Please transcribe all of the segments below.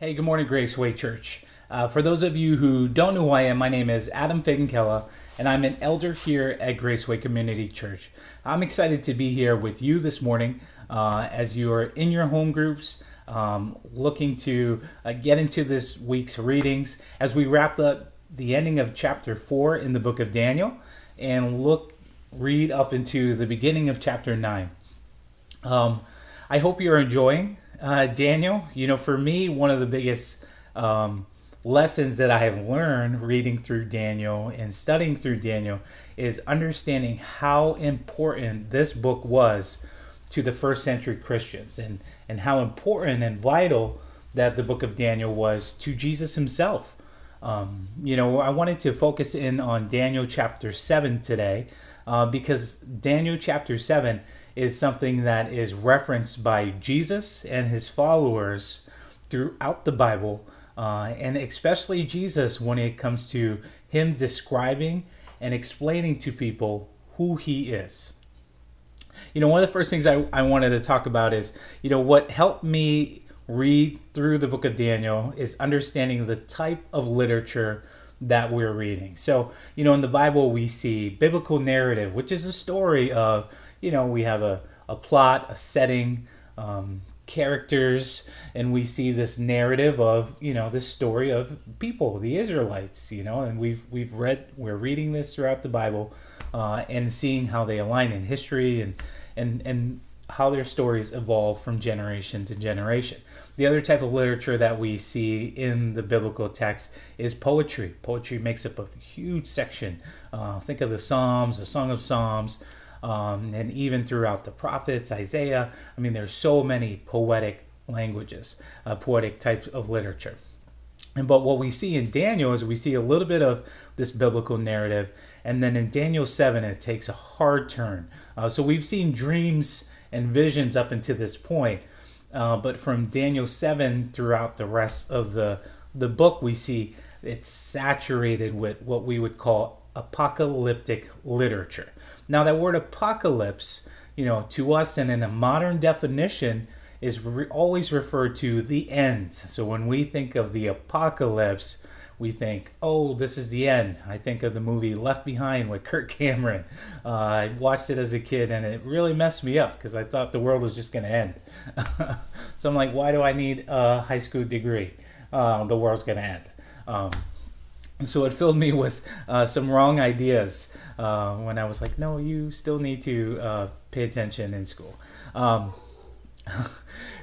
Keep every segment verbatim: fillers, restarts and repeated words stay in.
Hey, good morning, Graceway Church. Uh, for those of you who don't know who I am, my name is Adam Fagan Kella, and I'm an elder here at Graceway Community Church. I'm excited to be here with you this morning uh, as you are in your home groups, um, looking to uh, get into this week's readings as we wrap up the ending of chapter four in the book of Daniel and look, read up into the beginning of chapter nine. Um, I hope you're enjoying Uh, Daniel. You know, for me, one of the biggest um, lessons that I have learned reading through Daniel and studying through Daniel is understanding how important this book was to the first century Christians, and, and how important and vital that the book of Daniel was to Jesus himself. Um, you know, I wanted to focus in on Daniel chapter seven today uh, because Daniel chapter seven is something that is referenced by Jesus and his followers throughout the Bible, uh, and especially Jesus when it comes to him describing and explaining to people who he is. You know, one of the first things I, I wanted to talk about is, you know, what helped me read through the book of Daniel is understanding the type of literature that we're reading. So, you know, in the Bible, we see biblical narrative, which is a story of, you know, we have a, a plot, a setting, um, characters, and we see this narrative of, you know, this story of people, the Israelites, you know, and we've we've read, we're reading this throughout the Bible uh, and seeing how they align in history and, and, and how their stories evolve from generation to generation. The other type of literature that we see in the biblical text is poetry. Poetry makes up a huge section. Uh, think of the Psalms, the Song of Psalms, um, and even throughout the prophets, Isaiah. I mean, there's so many poetic languages, uh, poetic types of literature. And but what we see in Daniel is we see a little bit of this biblical narrative, and then in Daniel seven, it takes a hard turn. Uh, so we've seen dreams and visions up until this point. Uh, but from Daniel seven throughout the rest of the, the book, we see it's saturated with what we would call apocalyptic literature. Now, that word apocalypse, you know, to us and in a modern definition, is re- always referred to the end. So when we think of the apocalypse, we think, oh, this is the end. I think of the movie Left Behind with Kurt Cameron. Uh, I watched it as a kid, and it really messed me up because I thought the world was just going to end. So I'm like, why do I need a high school degree? Uh, the world's going to end. Um, so it filled me with uh, some wrong ideas uh, when I was like, no, you still need to uh, pay attention in school. Um,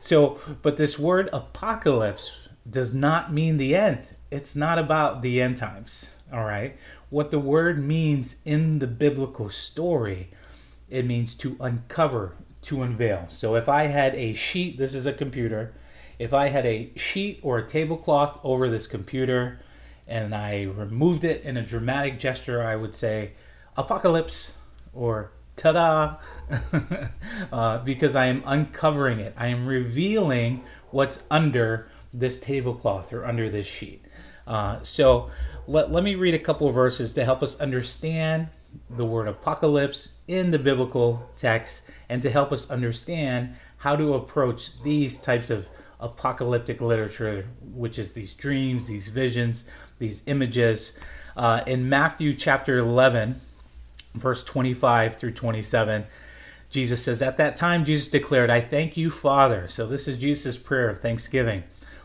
so, but this word apocalypse does not mean the end. It's not about the end times, all right? What the word means in the biblical story, it means to uncover, to unveil. So if I had a sheet, this is a computer, if I had a sheet or a tablecloth over this computer and I removed it in a dramatic gesture, I would say, apocalypse, or ta-da, uh, because I am uncovering it. I am revealing what's under this tablecloth or under this sheet. Uh, so let, let me read a couple of verses to help us understand the word apocalypse in the biblical text and to help us understand how to approach these types of apocalyptic literature, which is these dreams, these visions, these images. Uh, in Matthew chapter eleven, verse twenty-five through twenty-seven, Jesus says, "At that time, Jesus declared, 'I thank you, Father.'" So this is Jesus' prayer of thanksgiving.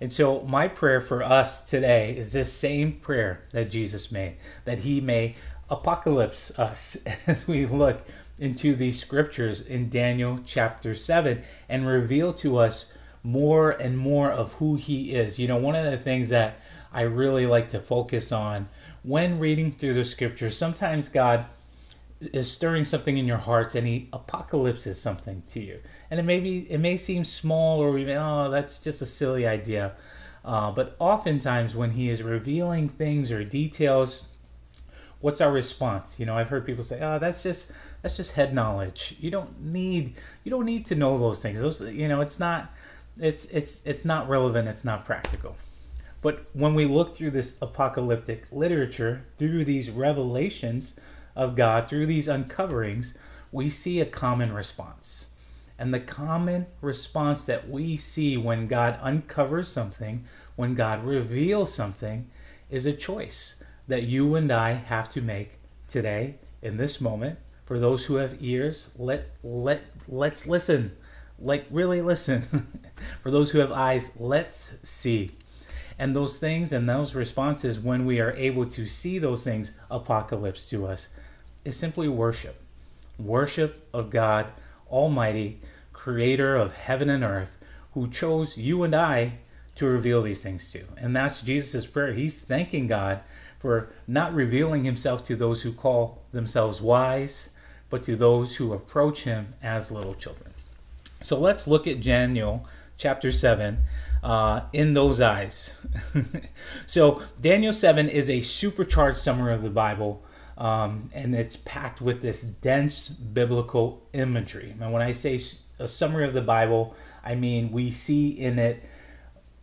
And so my prayer for us today is this same prayer that Jesus made, that he may apocalypse us as we look into these scriptures in Daniel chapter seven and reveal to us more and more of who he is. You know, one of the things that I really like to focus on when reading through the scriptures, sometimes God is stirring something in your hearts and he apocalypses something to you. And it may be, it may seem small, or even, oh, that's just a silly idea. Uh, but oftentimes when he is revealing things or details, what's our response? You know, I've heard people say, oh, that's just that's just head knowledge. You don't need you don't need to know those things. Those, you know, it's not it's it's it's not relevant, it's not practical. But when we look through this apocalyptic literature, through these revelations of God, through these uncoverings, we see a common response. And the common response that we see when God uncovers something, when God reveals something, is a choice that you and I have to make today, in this moment. For those who have ears, let, let, let's listen. Like, really listen. For those who have eyes, let's see. And those things and those responses, when we are able to see those things, apocalypse to us, is simply worship. Worship of God Almighty, creator of heaven and earth, who chose you and I to reveal these things to. And that's Jesus's prayer. He's thanking God for not revealing himself to those who call themselves wise, but to those who approach him as little children. So let's look at Daniel chapter seven, uh, in those eyes. So Daniel seven is a supercharged summary of the Bible, um, and it's packed with this dense biblical imagery. And when I say a summary of the Bible, I mean we see in it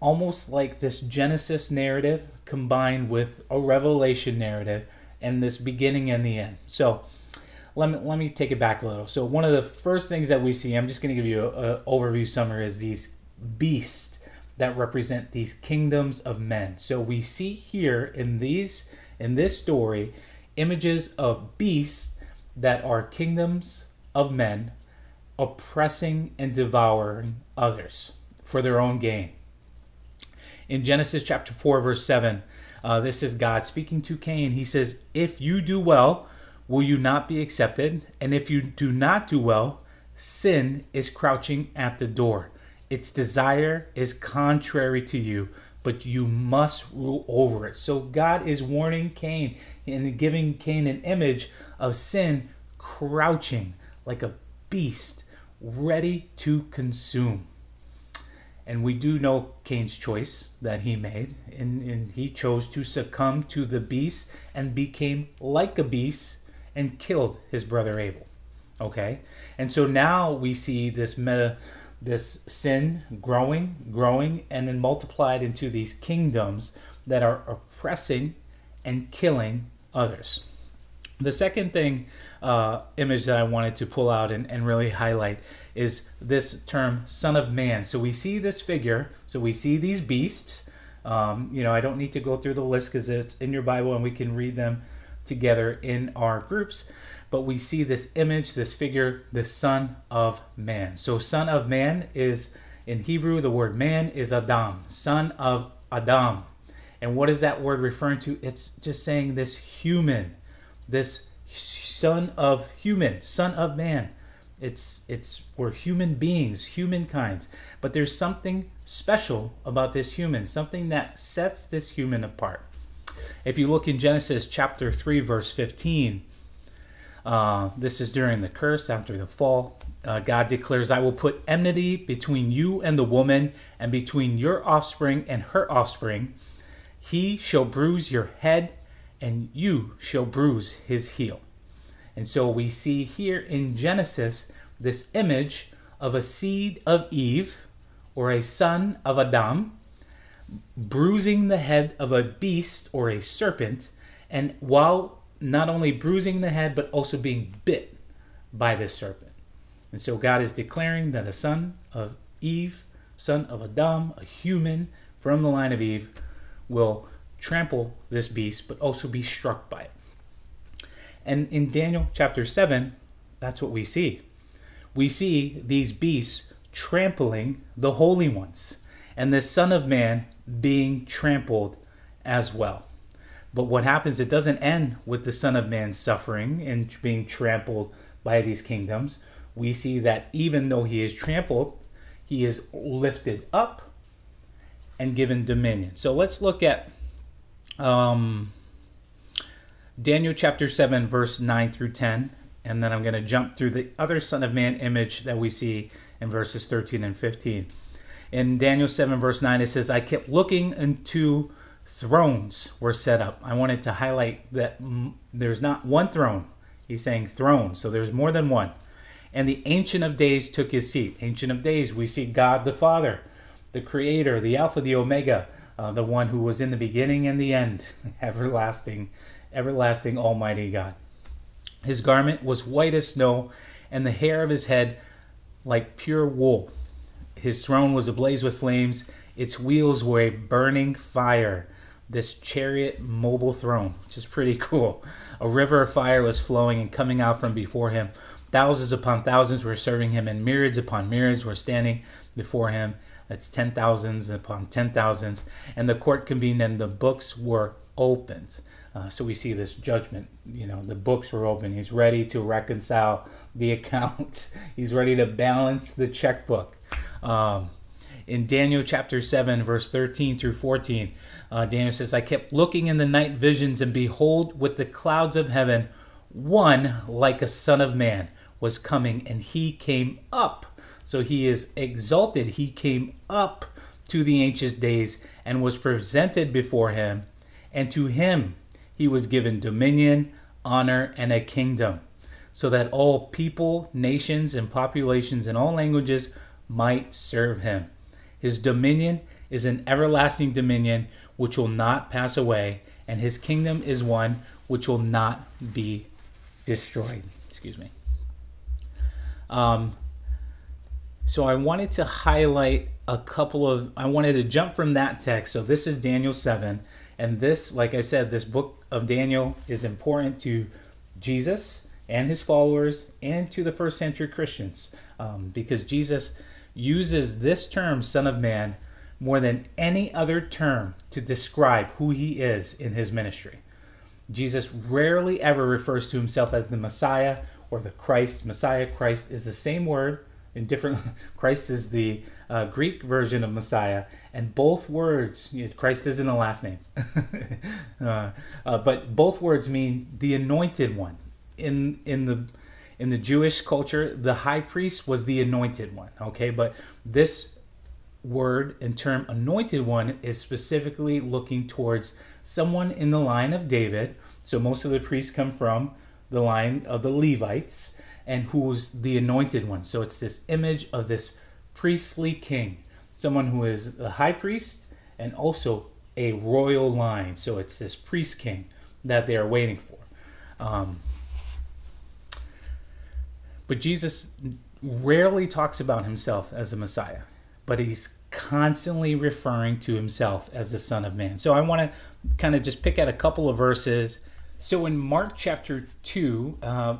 almost like this Genesis narrative combined with a Revelation narrative, and this beginning and the end. So let me, let me take it back a little. So one of the first things that we see, I'm just going to give you an overview summary, is these beasts that represent these kingdoms of men. So we see here in these in this story images of beasts that are kingdoms of men oppressing and devouring others for their own gain. In Genesis chapter four, verse seven, uh, this is God speaking to Cain. He says, "If you do well, will you not be accepted? And if you do not do well, sin is crouching at the door. Its desire is contrary to you, but you must rule over it." So God is warning Cain and giving Cain an image of sin crouching like a beast, ready to consume. And we do know Cain's choice that he made, and, and he chose to succumb to the beast and became like a beast and killed his brother Abel. Okay? And so now we see this meta, this sin growing, growing, and then multiplied into these kingdoms that are oppressing and killing others. The second thing, uh, image that I wanted to pull out and, and really highlight is this term, Son of Man. So we see this figure, so we see these beasts. Um, you know, I don't need to go through the list because it's in your Bible and we can read them together in our groups. But we see this image, this figure, the Son of Man. So Son of Man is, in Hebrew, the word man is Adam, Son of Adam. And what is that word referring to? It's just saying this human. This son of human, son of man. It's, it's, we're human beings, humankind. But there's something special about this human, something that sets this human apart. If you look in Genesis chapter three, verse fifteen, uh, this is during the curse, after the fall. Uh, God declares, "I will put enmity between you and the woman, and between your offspring and her offspring. He shall bruise your head, and you shall bruise his heel." And so we see here in Genesis this image of a seed of Eve, or a son of Adam, bruising the head of a beast or a serpent, and while not only bruising the head, but also being bit by this serpent. And so God is declaring that a son of Eve, son of Adam, a human from the line of Eve, will trample this beast, but also be struck by it. And in Daniel chapter seven, that's what we see. We see these beasts trampling the holy ones, and the Son of Man being trampled as well. But what happens, it doesn't end with the Son of Man suffering and being trampled by these kingdoms. We see that even though he is trampled, he is lifted up and given dominion. So let's look at Um, Daniel chapter seven, verse nine through ten, and then I'm going to jump through the other Son of Man image that we see in verses thirteen and fifteen. In Daniel seven verse nine, it says, I kept looking unto thrones were set up. I wanted to highlight that there's not one throne. He's saying throne, so there's more than one. And the Ancient of Days took his seat. Ancient of Days, we see God the Father, the Creator, the Alpha, the Omega, uh, the one who was in the beginning and the end, everlasting, everlasting Almighty God. His garment was white as snow, and the hair of his head like pure wool. His throne was ablaze with flames. Its wheels were a burning fire. This chariot mobile throne, which is pretty cool. A river of fire was flowing and coming out from before him. Thousands upon thousands were serving him, and myriads upon myriads were standing before him. That's ten thousands upon ten thousands. And the court convened, and the books were opened. Uh, so we see this judgment. You know, the books were open. He's ready to reconcile the account. He's ready to balance the checkbook. Um, in Daniel chapter seven, verse thirteen through fourteen, uh, Daniel says, I kept looking in the night visions, and behold, with the clouds of heaven, one like a son of man was coming, and he came up. So he is exalted. He came up to the Ancient Days and was presented before him. And to him he was given dominion, honor, and a kingdom, so that all people, nations, and populations in all languages might serve him. His dominion is an everlasting dominion which will not pass away, and his kingdom is one which will not be destroyed. Excuse me. Um, so I wanted to highlight a couple of, I wanted to jump from that text. So this is Daniel seven. And this, like I said, this book of Daniel is important to Jesus and his followers and to the first century Christians, um, because Jesus uses this term, Son of Man, more than any other term to describe who he is in his ministry. Jesus rarely ever refers to himself as the Messiah or the Christ. Messiah, Christ is the same word in different, Christ is the uh, Greek version of Messiah, and both words, Christ isn't a last name, uh, uh, but both words mean the anointed one. In in the in the Jewish culture, the high priest was the anointed one, okay? But this word and term anointed one is specifically looking towards someone in the line of David. So most of the priests come from the line of the Levites, and who's the anointed one. So it's this image of this priestly king, someone who is the high priest and also a royal line. So it's this priest king that they are waiting for. Um, But Jesus rarely talks about himself as the Messiah, but he's constantly referring to himself as the Son of Man. So I want to kind of just pick out a couple of verses. So in Mark chapter two, uh,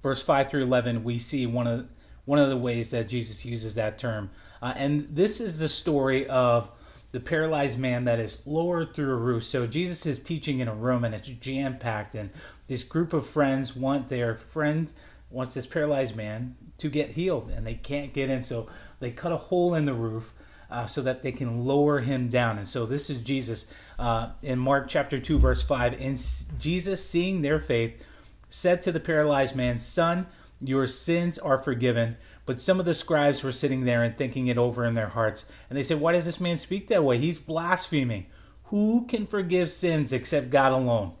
verse five through eleven, we see one of, one of the ways that Jesus uses that term. Uh, and this is the story of the paralyzed man that is lowered through a roof. So Jesus is teaching in a room, and it's jam-packed, and this group of friends want their friend, wants this paralyzed man to get healed, and they can't get in. So they cut a hole in the roof uh, so that they can lower him down. And so this is Jesus uh, in Mark chapter two, verse five. And Jesus, seeing their faith, said to the paralyzed man, Son, your sins are forgiven. But some of the scribes were sitting there and thinking it over in their hearts. And they said, why does this man speak that way? He's blaspheming. Who can forgive sins except God alone?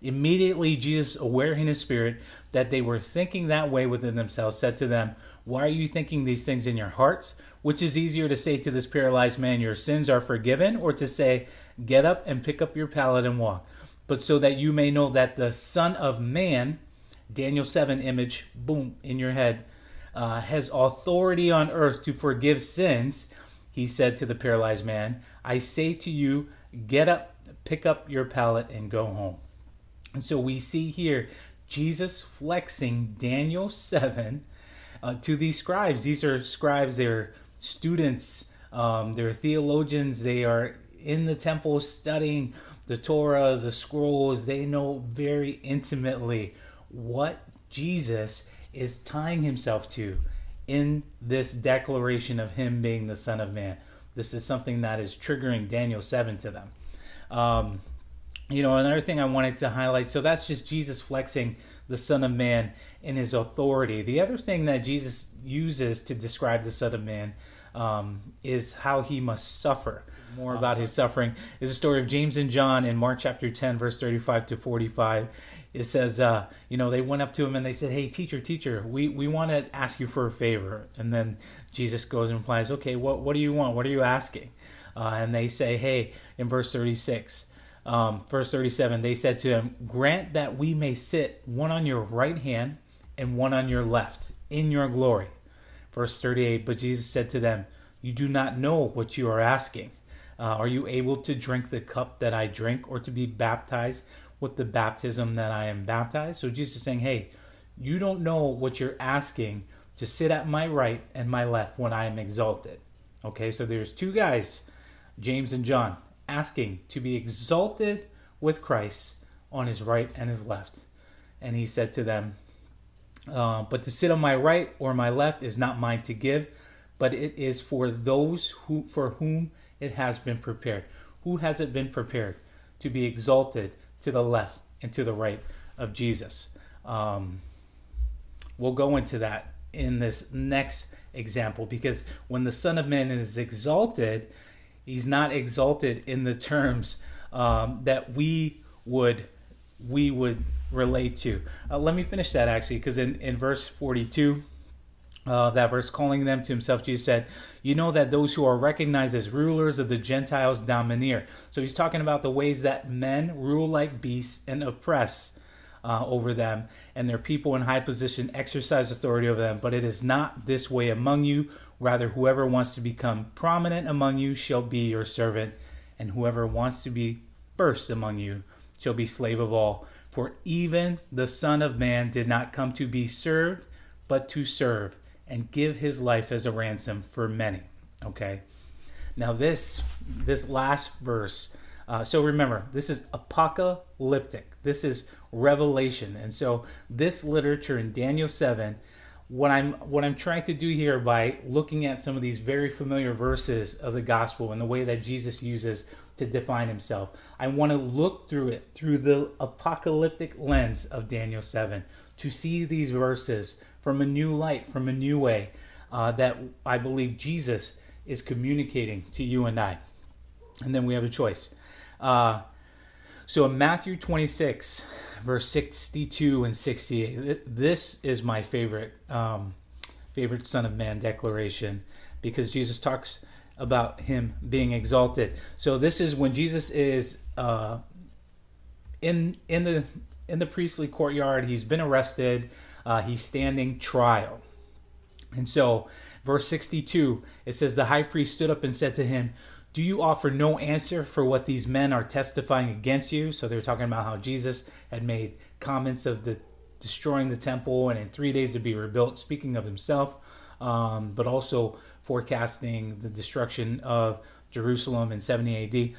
Immediately Jesus, aware in his spirit that they were thinking that way within themselves, said to them, why are you thinking these things in your hearts? Which is easier to say to this paralyzed man, your sins are forgiven, or to say, get up and pick up your pallet and walk? But so that you may know that the Son of Man, Daniel seven image, boom, in your head, uh, has authority on earth to forgive sins, he said to the paralyzed man, I say to you, get up, pick up your pallet, and go home. And so we see here Jesus flexing Daniel seven uh, to these scribes. These are scribes, they're students, um, they're theologians, they are in the temple studying the Torah, the scrolls. They know very intimately what Jesus is tying himself to in this declaration of him being the Son of Man. This is something that is triggering Daniel seven to them. Um, You know, another thing I wanted to highlight, so that's just Jesus flexing the Son of Man in his authority. The other thing that Jesus uses to describe the Son of Man um, is how he must suffer. More about his suffering is a story of James and John in Mark chapter ten, verse thirty-five to forty-five. It says, uh, you know, they went up to him and they said, "Hey, teacher, teacher, we, we want to ask you for a favor." And then Jesus goes and replies, "Okay, what, what do you want? What are you asking?" Uh, and they say, hey, in verse thirty-six, um, verse thirty-seven, they said to him, "Grant that we may sit one on your right hand and one on your left in your glory." Verse thirty-eight, but Jesus said to them, "You do not know what you are asking. Uh, are you able to drink the cup that I drink, or to be baptized with the baptism that I am baptized?" So Jesus is saying, hey, you don't know what you're asking to sit at my right and my left when I am exalted. Okay, so there's two guys, James and John, asking to be exalted with Christ on his right and his left. And he said to them, uh, "But to sit on my right or my left is not mine to give, but it is for those who for whom it has been prepared." Who has it been prepared to be exalted to the left and to the right of Jesus? Um, we'll go into that in this next example, because when the Son of Man is exalted, he's not exalted in the terms um, that we would we would relate to. Uh, let me finish that actually, because in, in verse forty-two, Uh, that verse, calling them to himself, Jesus said, "You know that those who are recognized as rulers of the Gentiles domineer." So he's talking about the ways that men rule like beasts and oppress uh, over them, and their people in high position exercise authority over them. But it is not this way among you. Rather, whoever wants to become prominent among you shall be your servant, and whoever wants to be first among you shall be slave of all. For even the Son of Man did not come to be served, but to serve, and give his life as a ransom for many. Okay, now this this last verse, uh, so remember, this is apocalyptic, this is Revelation, and so this literature in Daniel seven, what I'm what I'm trying to do here by looking at some of these very familiar verses of the gospel and the way that Jesus uses to define himself, I want to look through it through the apocalyptic lens of Daniel seven to see these verses from a new light, from a new way, uh, that I believe Jesus is communicating to you and I. And then we have a choice. Uh, so in Matthew twenty-six, verse sixty-two and sixty-eight, this is my favorite, um, favorite Son of Man declaration, because Jesus talks about him being exalted. So this is when Jesus is uh, in in the in the priestly courtyard. He's been arrested. Uh, he's standing trial. And so, verse sixty-two, it says, "The high priest stood up and said to him, 'Do you offer no answer for what these men are testifying against you?'" So they're talking about how Jesus had made comments of the destroying the temple and in three days to be rebuilt, speaking of himself, um, but also forecasting the destruction of Jerusalem in seventy A D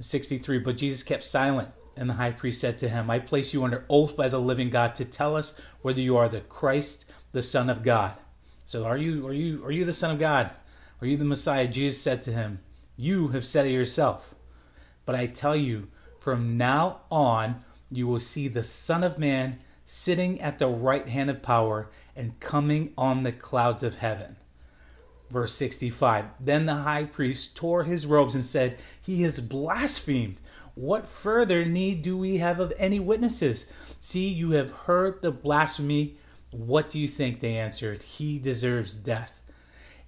sixty-three, "But Jesus kept silent. And the high priest said to him, 'I place you under oath by the living God to tell us whether you are the Christ, the Son of God.'" So are you, are you, are you the Son of God? Are you the Messiah? Jesus said to him, "You have said it yourself. But I tell you, from now on, you will see the Son of Man sitting at the right hand of power and coming on the clouds of heaven." Verse sixty-five, "Then the high priest tore his robes and said, 'He has blasphemed. What further need do we have of any witnesses? See, you have heard the blasphemy. What do you think?' They answered, 'He deserves death.'"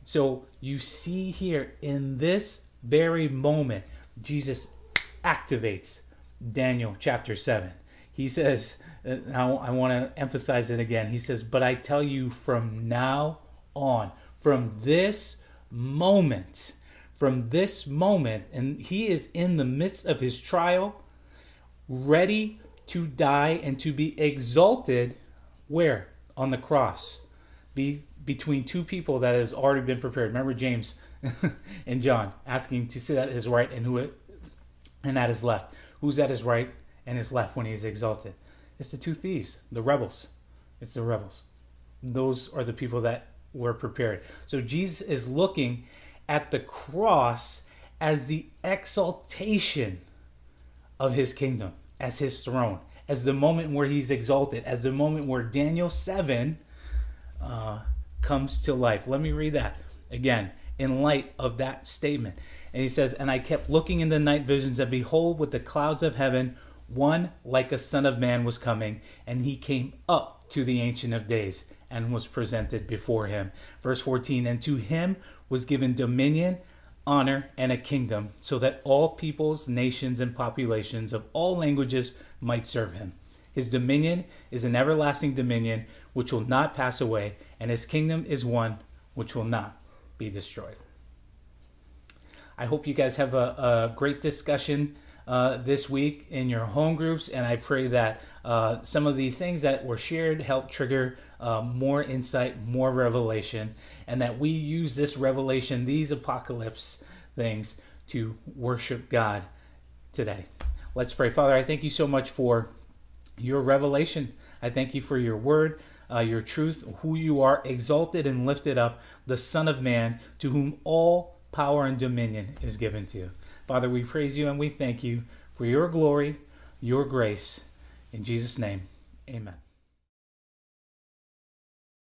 So you see here in this very moment, Jesus activates Daniel chapter seven. He says, and I, I want to emphasize it again. He says, "But I tell you, from now on," from this moment, From this moment, and he is in the midst of his trial, ready to die and to be exalted, where? On the cross, be between two people that has already been prepared. Remember James and John asking to sit at his right and who and at his left. Who's at his right and his left when he is exalted? It's the two thieves, the rebels. It's the rebels. Those are the people that were prepared. So Jesus is looking at the cross as the exaltation of his kingdom, as his throne, as the moment where he's exalted, as the moment where Daniel seven uh, comes to life. Let me read that again. in light of that statement. And he says, and I kept looking in the night visions, and behold, with the clouds of heaven, one like a son of man was coming, and he came up to the Ancient of Days and was presented before him. Verse fourteen, and to him was given dominion, honor, and a kingdom, so that all peoples, nations, and populations of all languages might serve him. His dominion is an everlasting dominion which will not pass away, and his kingdom is one which will not be destroyed. I hope you guys have a, a great discussion uh, this week in your home groups, and I pray that uh, some of these things that were shared help trigger uh, more insight, more revelation, and that we use this revelation, these apocalypse things, to worship God today. Let's pray. Father, I thank you so much for your revelation. I thank you for your word, uh, your truth, who you are, exalted and lifted up, the Son of Man, to whom all power and dominion is given to you. Father, we praise you and we thank you for your glory, your grace. In Jesus' name, amen.